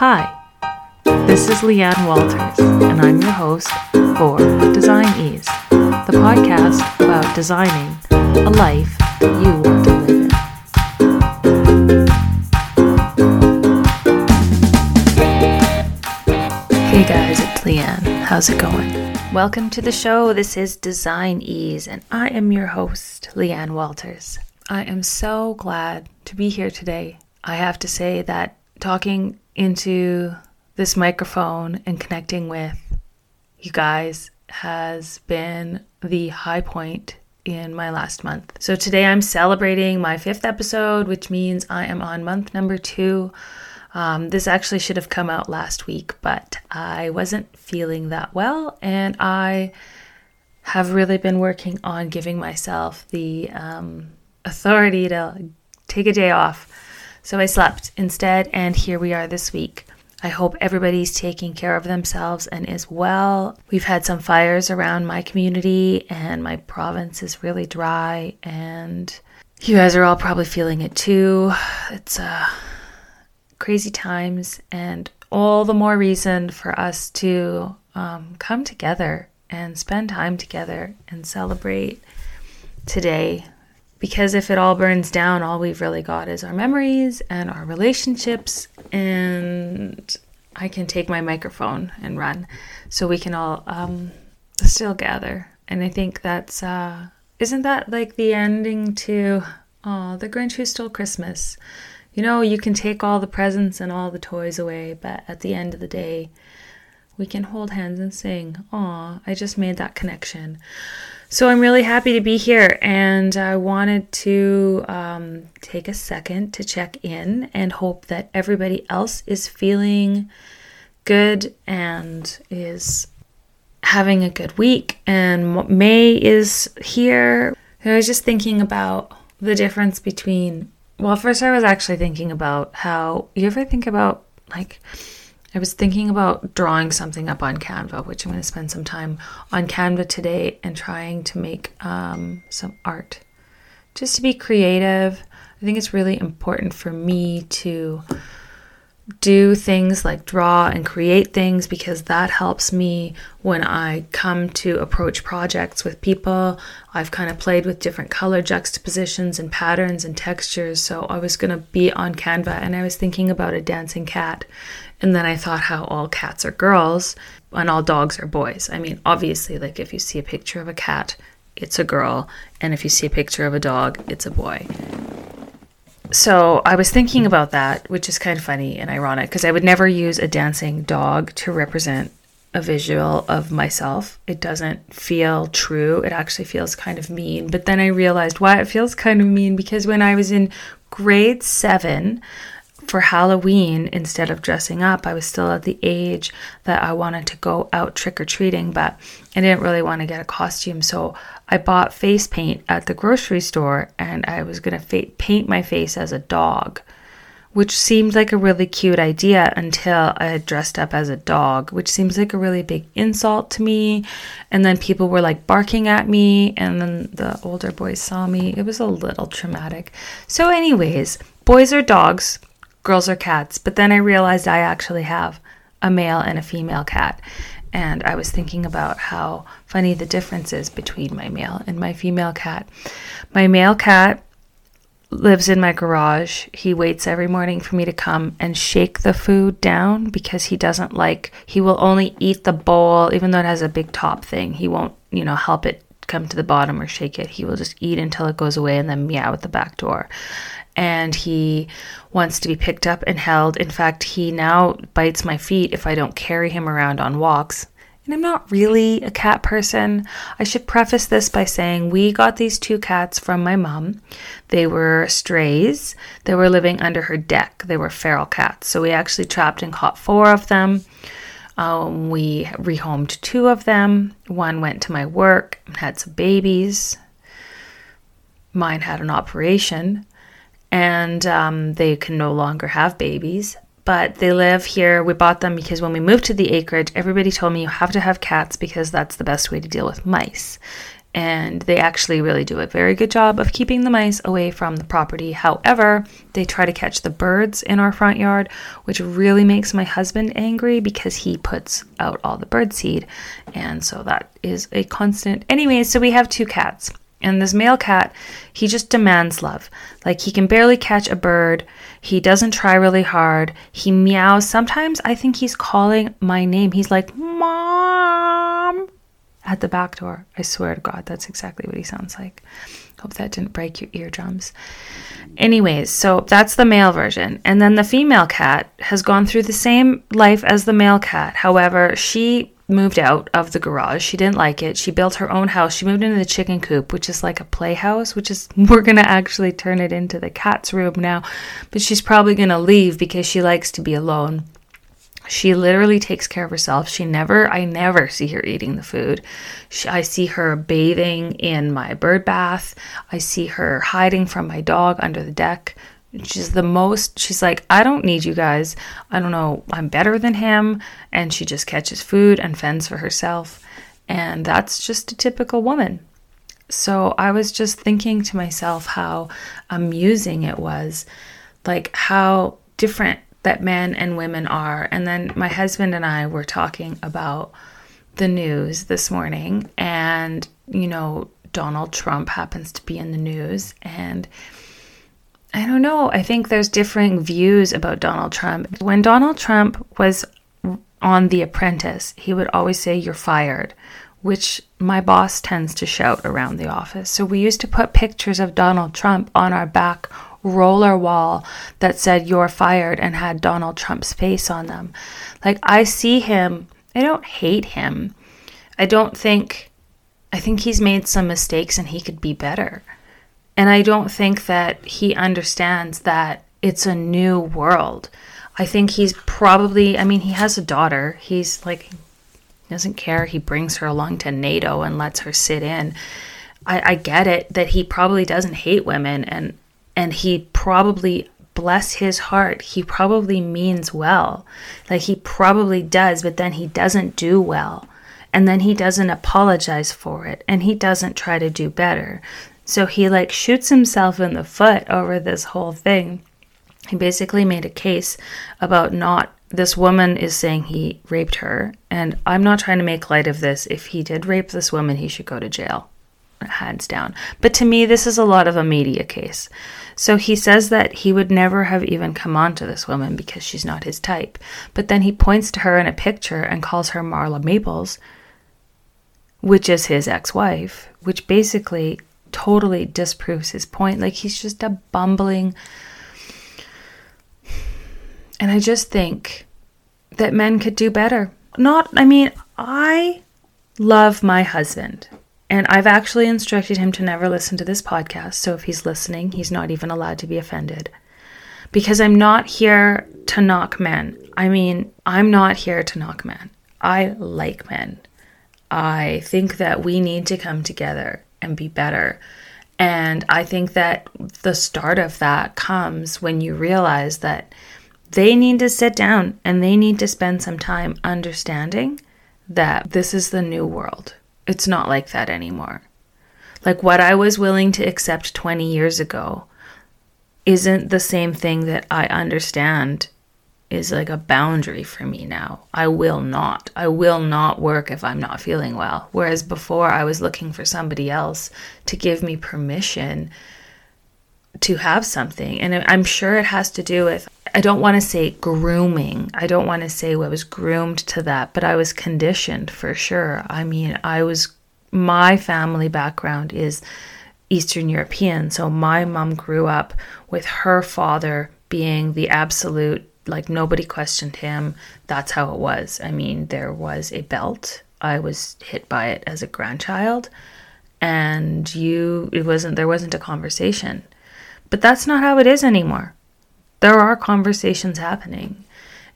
Hi, this is Leanne Walters, and I'm your host for Design Ease, the podcast about designing a life that you want to live in. Hey guys, it's Leanne. How's it going? Welcome to the show. This is Design Ease, and I am your host, Leanne Walters. I am so glad to be here today. I have to say that talking into this microphone and connecting with you guys has been the high point in my last month. So today I'm celebrating my 5th episode, which means I am on month number 2. This actually should have come out last week, but I wasn't feeling that well, and I have really been working on giving myself the authority to take a day off. So I slept instead, and here we are this week. I hope everybody's taking care of themselves and is well. We've had some fires around my community, and my province is really dry, and you guys are all probably feeling it too. It's crazy times, and all the more reason for us to come together and spend time together and celebrate today. Because if it all burns down, all we've really got is our memories and our relationships, and I can take my microphone and run so we can all still gather. And I think that's, isn't that like the ending to The Grinch Who Stole Christmas? You know, you can take all the presents and all the toys away, but at the end of the day, we can hold hands and sing. Aw, I just made that connection. So I'm really happy to be here, and I wanted to take a second to check in and hope that everybody else is feeling good and is having a good week, and May is here. And I was just thinking about the difference between, well, first I was actually thinking about how, you ever think about, like, I was thinking about drawing something up on Canva, which I'm going to spend some time on Canva today and trying to make some art. Just to be creative. I think it's really important for me to do things like draw and create things, because that helps me when I come to approach projects with people. I've kind of played with different color juxtapositions and patterns and textures, so I was going to be on Canva, and I was thinking about a dancing cat, and then I thought how all cats are girls and all dogs are boys. I mean, obviously, like if you see a picture of a cat, it's a girl, and if you see a picture of a dog, it's a boy. So I was thinking about that, which is kind of funny and ironic, because I would never use a dancing dog to represent a visual of myself. It doesn't feel true. It actually feels kind of mean. But then I realized why it feels kind of mean, because when I was in grade 7 for Halloween, instead of dressing up, I was still at the age that I wanted to go out trick-or-treating, but I didn't really want to get a costume. So I bought face paint at the grocery store, and I was going to paint my face as a dog, which seemed like a really cute idea until I had dressed up as a dog, which seems like a really big insult to me. And then people were like barking at me, and then the older boys saw me. It was a little traumatic. So anyways, boys are dogs. Girls are cats. But then I realized I actually have a male and a female cat, and I was thinking about how funny the difference is between my male and my female cat. My male cat lives in my garage. He waits every morning for me to come and shake the food down, because he will only eat the bowl, even though it has a big top thing. He won't, help it come to the bottom or shake it. He will just eat until it goes away and then meow at the back door. And he wants to be picked up and held. In fact, he now bites my feet if I don't carry him around on walks. And I'm not really a cat person. I should preface this by saying we got these 2 cats from my mom. They were strays. They were living under her deck. They were feral cats. So we actually trapped and caught 4 of them. We rehomed 2 of them. One went to my work and had some babies. Mine had an operation. And they can no longer have babies, but they live here. We bought them because when we moved to the acreage, everybody told me you have to have cats because that's the best way to deal with mice. and they actually really do a very good job of keeping the mice away from the property. However, they try to catch the birds in our front yard, which really makes my husband angry because he puts out all the bird seed, and so that is a constant. Anyway, so we have two cats, and this male cat, he just demands love. Like, he can barely catch a bird. He doesn't try really hard. He meows. Sometimes I think he's calling my name. He's like, Mom, at the back door. I swear to God, that's exactly what he sounds like. Hope that didn't break your eardrums. Anyways, so that's the male version. And then the female cat has gone through the same life as the male cat. However, she moved out of the garage. She didn't like it. She built her own house. She moved into the chicken coop, which is like a playhouse, which is, we're going to actually turn it into the cat's room now, but she's probably going to leave because she likes to be alone. She literally takes care of herself. I never see her eating the food. I see her bathing in my bird bath. I see her hiding from my dog under the deck. She's like, I don't need you guys. I don't know. I'm better than him. And she just catches food and fends for herself. And that's just a typical woman. So I was just thinking to myself how amusing it was, like how different that men and women are. And then my husband and I were talking about the news this morning, and, you know, Donald Trump happens to be in the news, and I don't know. I think there's differing views about Donald Trump. When Donald Trump was on The Apprentice, he would always say, "You're fired," which my boss tends to shout around the office. So we used to put pictures of Donald Trump on our back roller wall that said, "You're fired," and had Donald Trump's face on them. Like, I see him. I don't hate him. I think he's made some mistakes and he could be better. And I don't think that he understands that it's a new world. I think he's probably, he has a daughter. He's like, he doesn't care. He brings her along to NATO and lets her sit in. I get it that he probably doesn't hate women, and he probably, bless his heart, he probably means well. Like, he probably does, but then he doesn't do well. And then he doesn't apologize for it. And he doesn't try to do better. So he like shoots himself in the foot over this whole thing. He basically made a case about this woman is saying he raped her. And I'm not trying to make light of this. If he did rape this woman, he should go to jail, hands down. But to me, this is a lot of a media case. So he says that he would never have even come on to this woman because she's not his type. But then he points to her in a picture and calls her Marla Maples, which is his ex-wife, which basically totally disproves his point. Like, he's just a bumbling. And I just think that men could do better. I love my husband, and I've actually instructed him to never listen to this podcast. So if he's listening, he's not even allowed to be offended, because I'm not here to knock men. I'm not here to knock men. I like men. I think that we need to come together and be better. And I think that the start of that comes when you realize that they need to sit down and they need to spend some time understanding that this is the new world. It's not like that anymore. Like, what I was willing to accept 20 years ago isn't the same thing that I understand is like a boundary for me now. I will not work if I'm not feeling well. Whereas before, I was looking for somebody else to give me permission to have something. And I'm sure it has to do with, I don't want to say grooming. I don't want to say I was groomed to that, but I was conditioned for sure. My family background is Eastern European. So my mom grew up with her father being the absolute, like, nobody questioned him. That's how it was. There was a belt. I was hit by it as a grandchild, and there wasn't a conversation. But that's not how it is anymore. There are conversations happening.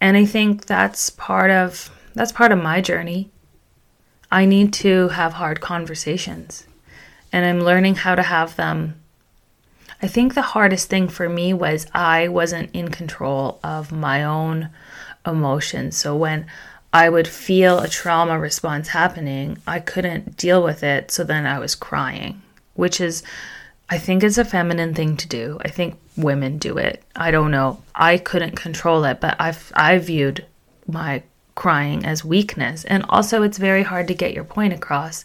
And I think that's part of my journey. I need to have hard conversations, and I'm learning how to have them. I think the hardest thing for me was I wasn't in control of my own emotions. So when I would feel a trauma response happening. I couldn't deal with it. So then I was crying, which is, I think it's a feminine thing to do. I think women do it. I don't know. I couldn't control it, but I viewed my crying as weakness. And also it's very hard to get your point across.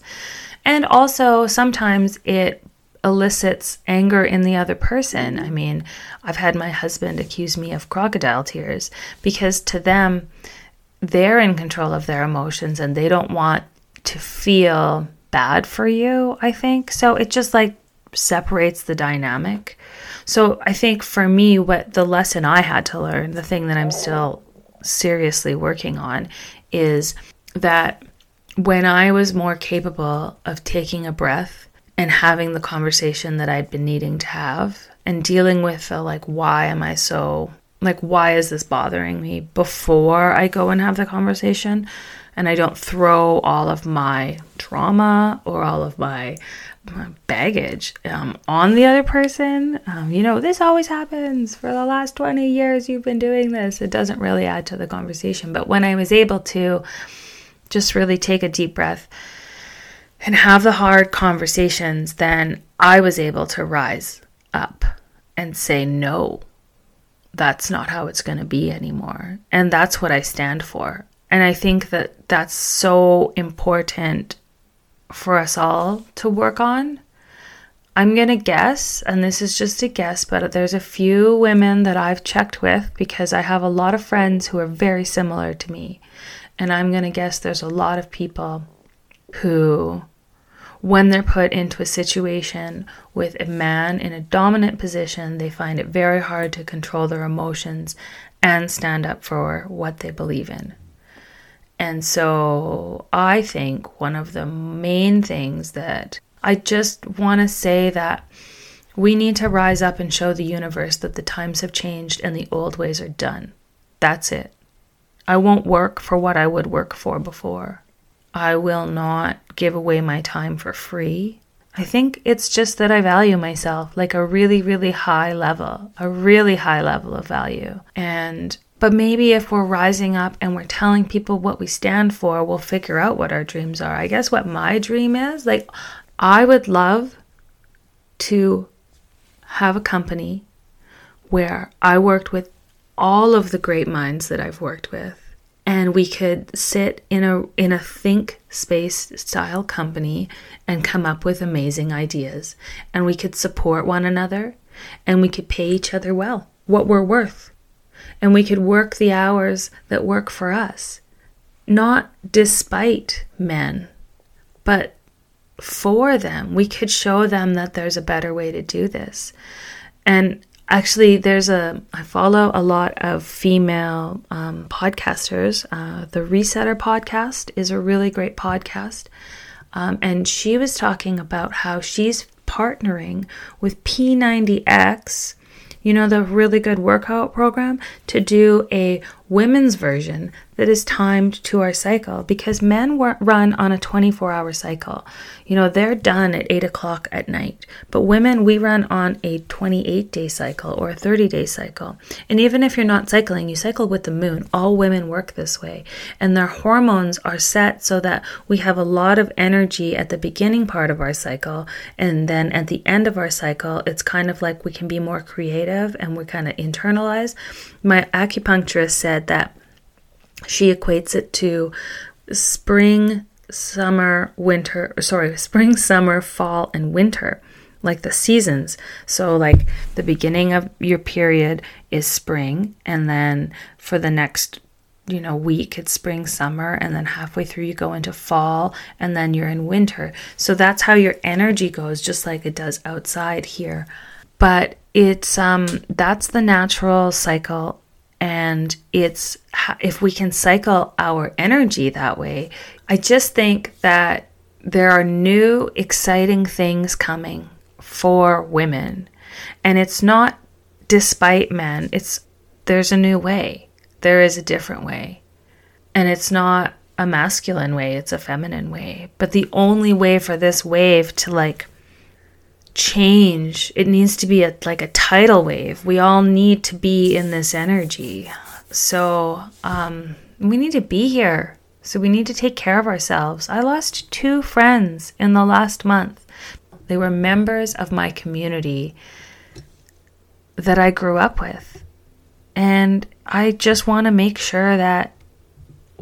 And also sometimes it elicits anger in the other person. I mean, I've had my husband accuse me of crocodile tears because to them, they're in control of their emotions and they don't want to feel bad for you, I think. So it just like separates the dynamic. So I think for me, what the lesson I had to learn, the thing that I'm still seriously working on is that when I was more capable of taking a breath and having the conversation that I'd been needing to have and dealing with the why is this bothering me before I go and have the conversation, and I don't throw all of my trauma or all of my baggage on the other person. This always happens. For the last 20 years you've been doing this. It doesn't really add to the conversation. But when I was able to just really take a deep breath and have the hard conversations, then I was able to rise up and say, no, that's not how it's going to be anymore. And that's what I stand for. And I think that that's so important for us all to work on. I'm going to guess, and this is just a guess, but there's a few women that I've checked with because I have a lot of friends who are very similar to me. And I'm going to guess there's a lot of people who, when they're put into a situation with a man in a dominant position, they find it very hard to control their emotions and stand up for what they believe in. And so I think one of the main things that I just want to say that we need to rise up and show the universe that the times have changed and the old ways are done. That's it. I won't work for what I would work for before. I will not give away my time for free. I think it's just that I value myself like a really, really high level, of value. But maybe if we're rising up and we're telling people what we stand for, we'll figure out what our dreams are. I guess what my dream is, I would love to have a company where I worked with all of the great minds that I've worked with, and we could sit in a think space style company and come up with amazing ideas, and we could support one another, and we could pay each other well, what we're worth. And we could work the hours that work for us, not despite men, but for them. We could show them that there's a better way to do this. And actually, I follow a lot of female podcasters. The Resetter Podcast is a really great podcast. And she was talking about how she's partnering with P90X, the really good workout program, to do a women's version that is timed to our cycle, because men run on a 24-hour cycle. They're done at 8 o'clock at night. But women, we run on a 28-day cycle or a 30-day cycle. And even if you're not cycling, you cycle with the moon. All women work this way. And their hormones are set so that we have a lot of energy at the beginning part of our cycle. And then at the end of our cycle, it's kind of like we can be more creative and we're kind of internalized. My acupuncturist said that she equates it to spring, summer, fall, and winter, like the seasons. So like the beginning of your period is spring, and then for the next week it's spring, summer, and then halfway through you go into fall, and then you're in winter. So that's how your energy goes, just like it does outside here. But it's that's the natural cycle. And it's, if we can cycle our energy that way, I just think that there are new exciting things coming for women. And it's not despite men. There's a new way. There is a different way. And it's not a masculine way. It's a feminine way. But the only way for this wave to change, it needs to be a tidal wave. We all need to be in this energy. So we need to be here. So we need to take care of ourselves. I lost 2 friends in the last month. They were members of my community that I grew up with. And I just want to make sure that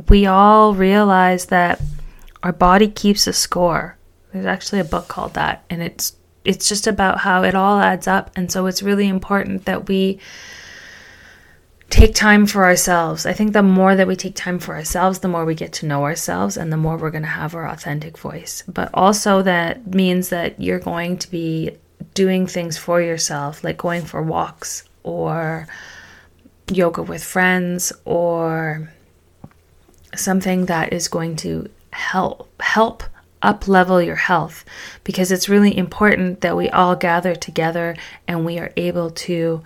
we all realize that our body keeps a score. There's actually a book called that, and it's just about how it all adds up. And so it's really important that we take time for ourselves. I think the more that we take time for ourselves, the more we get to know ourselves and the more we're going to have our authentic voice. But also that means that you're going to be doing things for yourself, like going for walks or yoga with friends or something that is going to help up-level your health, because it's really important that we all gather together and we are able to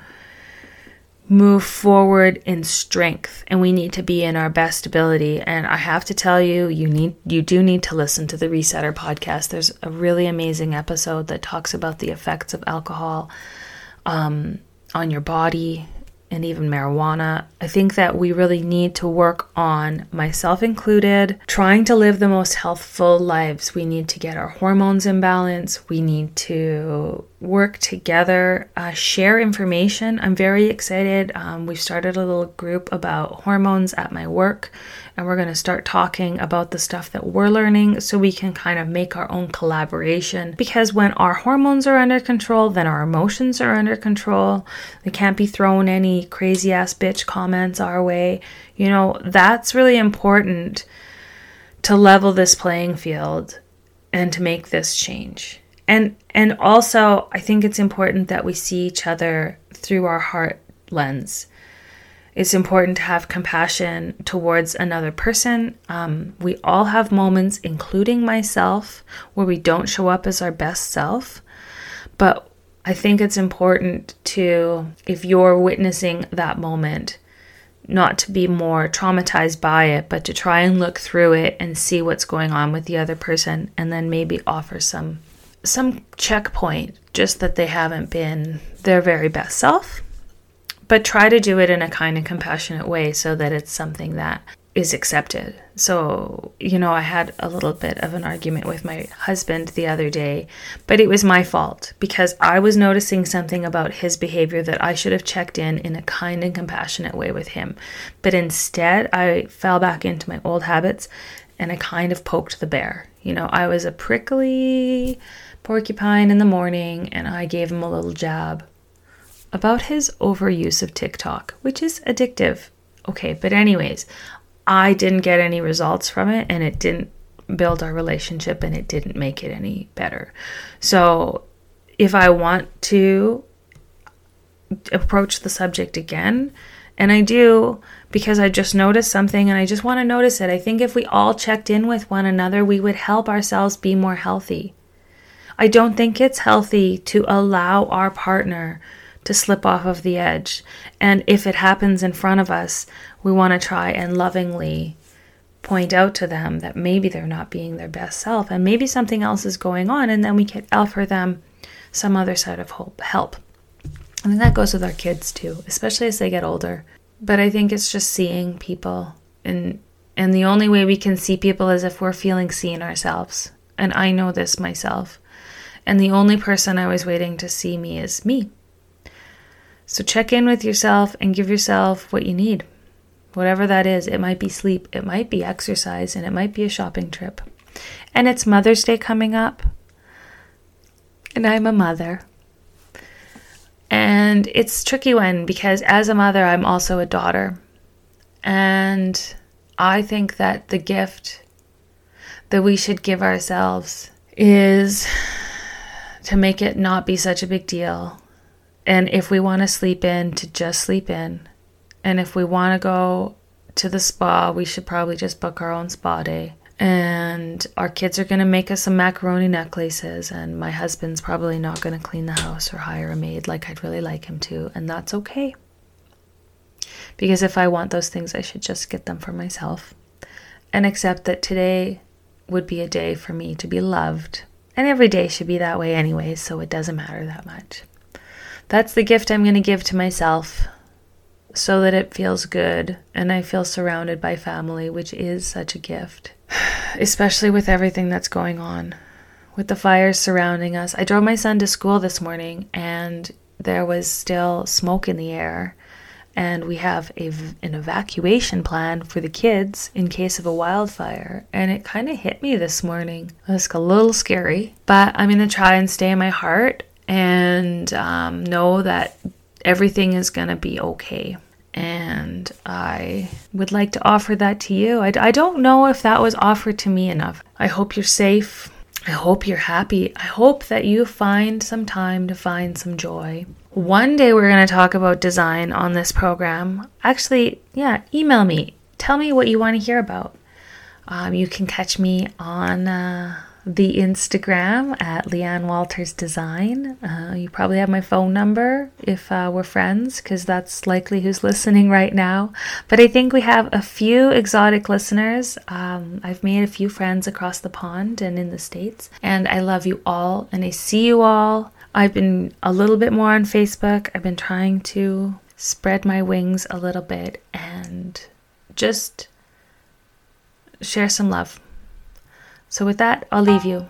move forward in strength, and we need to be in our best ability. And I have to tell you, you do need to listen to the Resetter podcast. There's a really amazing episode that talks about the effects of alcohol on your body and even marijuana. I think that we really need to work on, myself included, trying to live the most healthful lives. We need to get our hormones in balance. We need to work together, share information. I'm very excited. We've started a little group about hormones at my work, and we're going to start talking about the stuff that we're learning so we can kind of make our own collaboration. Because when our hormones are under control, then our emotions are under control. They can't be thrown any crazy ass bitch comments our way. You know, that's really important to level this playing field and to make this change. And also, I think it's important that we see each other through our heart lens. It's important to have compassion towards another person. We all have moments, including myself, where we don't show up as our best self. But I think it's important to, if you're witnessing that moment, not to be more traumatized by it, but to try and look through it and see what's going on with the other person, and then maybe offer some checkpoint, just that they haven't been their very best self, but try to do it in a kind of compassionate way so that it's something that is accepted. So, you know, I had a little bit of an argument with my husband the other day, but it was my fault because I was noticing something about his behavior that I should have checked in a kind and compassionate way with him. But instead, I fell back into my old habits and I kind of poked the bear. You know, I was a prickly porcupine in the morning, and I gave him a little jab about his overuse of TikTok, which is addictive. Okay, but anyways, I didn't get any results from it, and it didn't build our relationship, and it didn't make it any better. So if I want to approach the subject again, and I do, because I just noticed something and I just want to notice it. I think if we all checked in with one another, we would help ourselves be more healthy. I don't think it's healthy to allow our partner to slip off of the edge. And if it happens in front of us, we want to try and lovingly point out to them that maybe they're not being their best self and maybe something else is going on, and then we can offer them some other side of help. I mean, that goes with our kids too, especially as they get older. But I think it's just seeing people. And the only way we can see people is if we're feeling seen ourselves. And I know this myself. And the only person I was waiting to see me is me. So check in with yourself and give yourself what you need. Whatever that is. It might be sleep. It might be exercise. And it might be a shopping trip. And it's Mother's Day coming up. And I'm a mother. And it's a tricky one because as a mother, I'm also a daughter. And I think that the gift that we should give ourselves is to make it not be such a big deal. And if we want to sleep in, to just sleep in. And if we want to go to the spa, we should probably just book our own spa day. And our kids are going to make us some macaroni necklaces, and my husband's probably not going to clean the house or hire a maid like I'd really like him to, and that's okay. Because if I want those things, I should just get them for myself and accept that today would be a day for me to be loved. And every day should be that way anyway, so it doesn't matter that much. That's the gift I'm going to give to myself so that it feels good and I feel surrounded by family, which is such a gift, especially with everything that's going on, with the fires surrounding us. I drove my son to school this morning and there was still smoke in the air, and we have an evacuation plan for the kids in case of a wildfire. And it kind of hit me this morning. It was a little scary, but I'm going to try and stay in my heart and know that everything is going to be okay. And I would like to offer that to you. I don't know if that was offered to me enough. I hope you're safe. I hope you're happy. I hope that you find some time to find some joy. One day we're going to talk about design on this program. Actually, yeah, email me. Tell me what you want to hear about. You can catch me on the Instagram at Leanne Walters Design. You probably have my phone number if we're friends, because that's likely who's listening right now. But I think we have a few exotic listeners. I've made a few friends across the pond and in the States. And I love you all and I see you all. I've been a little bit more on Facebook. I've been trying to spread my wings a little bit and just share some love. So with that, I'll leave you.